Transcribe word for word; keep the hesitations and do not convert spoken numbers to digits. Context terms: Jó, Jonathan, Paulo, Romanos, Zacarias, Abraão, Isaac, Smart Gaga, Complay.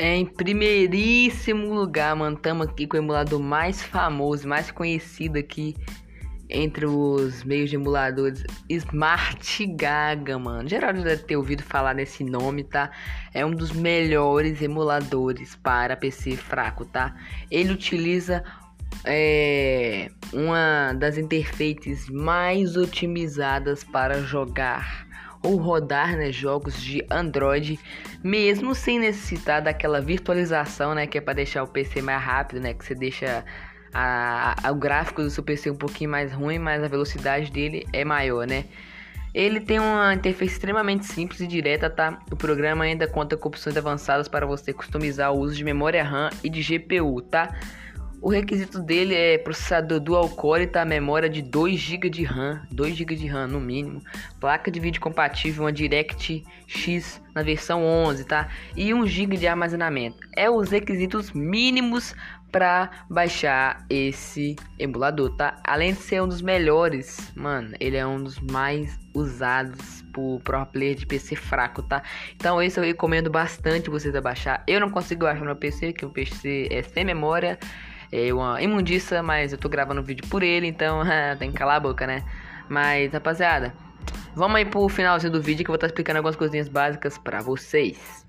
É, em primeiríssimo lugar, mano, estamos aqui com o emulador mais famoso, mais conhecido aqui entre os meios de emuladores, Smart Gaga, mano. Geral já deve ter ouvido falar nesse nome, tá? É um dos melhores emuladores para P C fraco, tá? Ele utiliza é, uma das interfaces mais otimizadas para jogar ou rodar, né, jogos de Android, mesmo sem necessitar daquela virtualização, né, que é para deixar o P C mais rápido, né, que você deixa a, a, o gráfico do seu P C um pouquinho mais ruim, mas a velocidade dele é maior, né. Ele tem uma interface extremamente simples e direta, tá? O programa ainda conta com opções avançadas para você customizar o uso de memória RAM e de G P U, tá? O requisito dele é processador dual core, tá? Memória de dois gigas de RAM, dois gigas de RAM no mínimo, placa de vídeo compatível, uma DirectX na versão onze, tá? E um giga de armazenamento. É os requisitos mínimos para baixar esse emulador, tá? Além de ser um dos melhores, mano, ele é um dos mais usados por pro player de P C fraco, tá? Então esse eu recomendo bastante vocês a baixar. Eu não consigo baixar no meu P C, que o P C é sem memória, é uma imundiça, mas eu tô gravando vídeo por ele, então tem que calar a boca, né? Mas, rapaziada, vamos aí pro finalzinho do vídeo que eu vou estar explicando algumas coisinhas básicas pra vocês.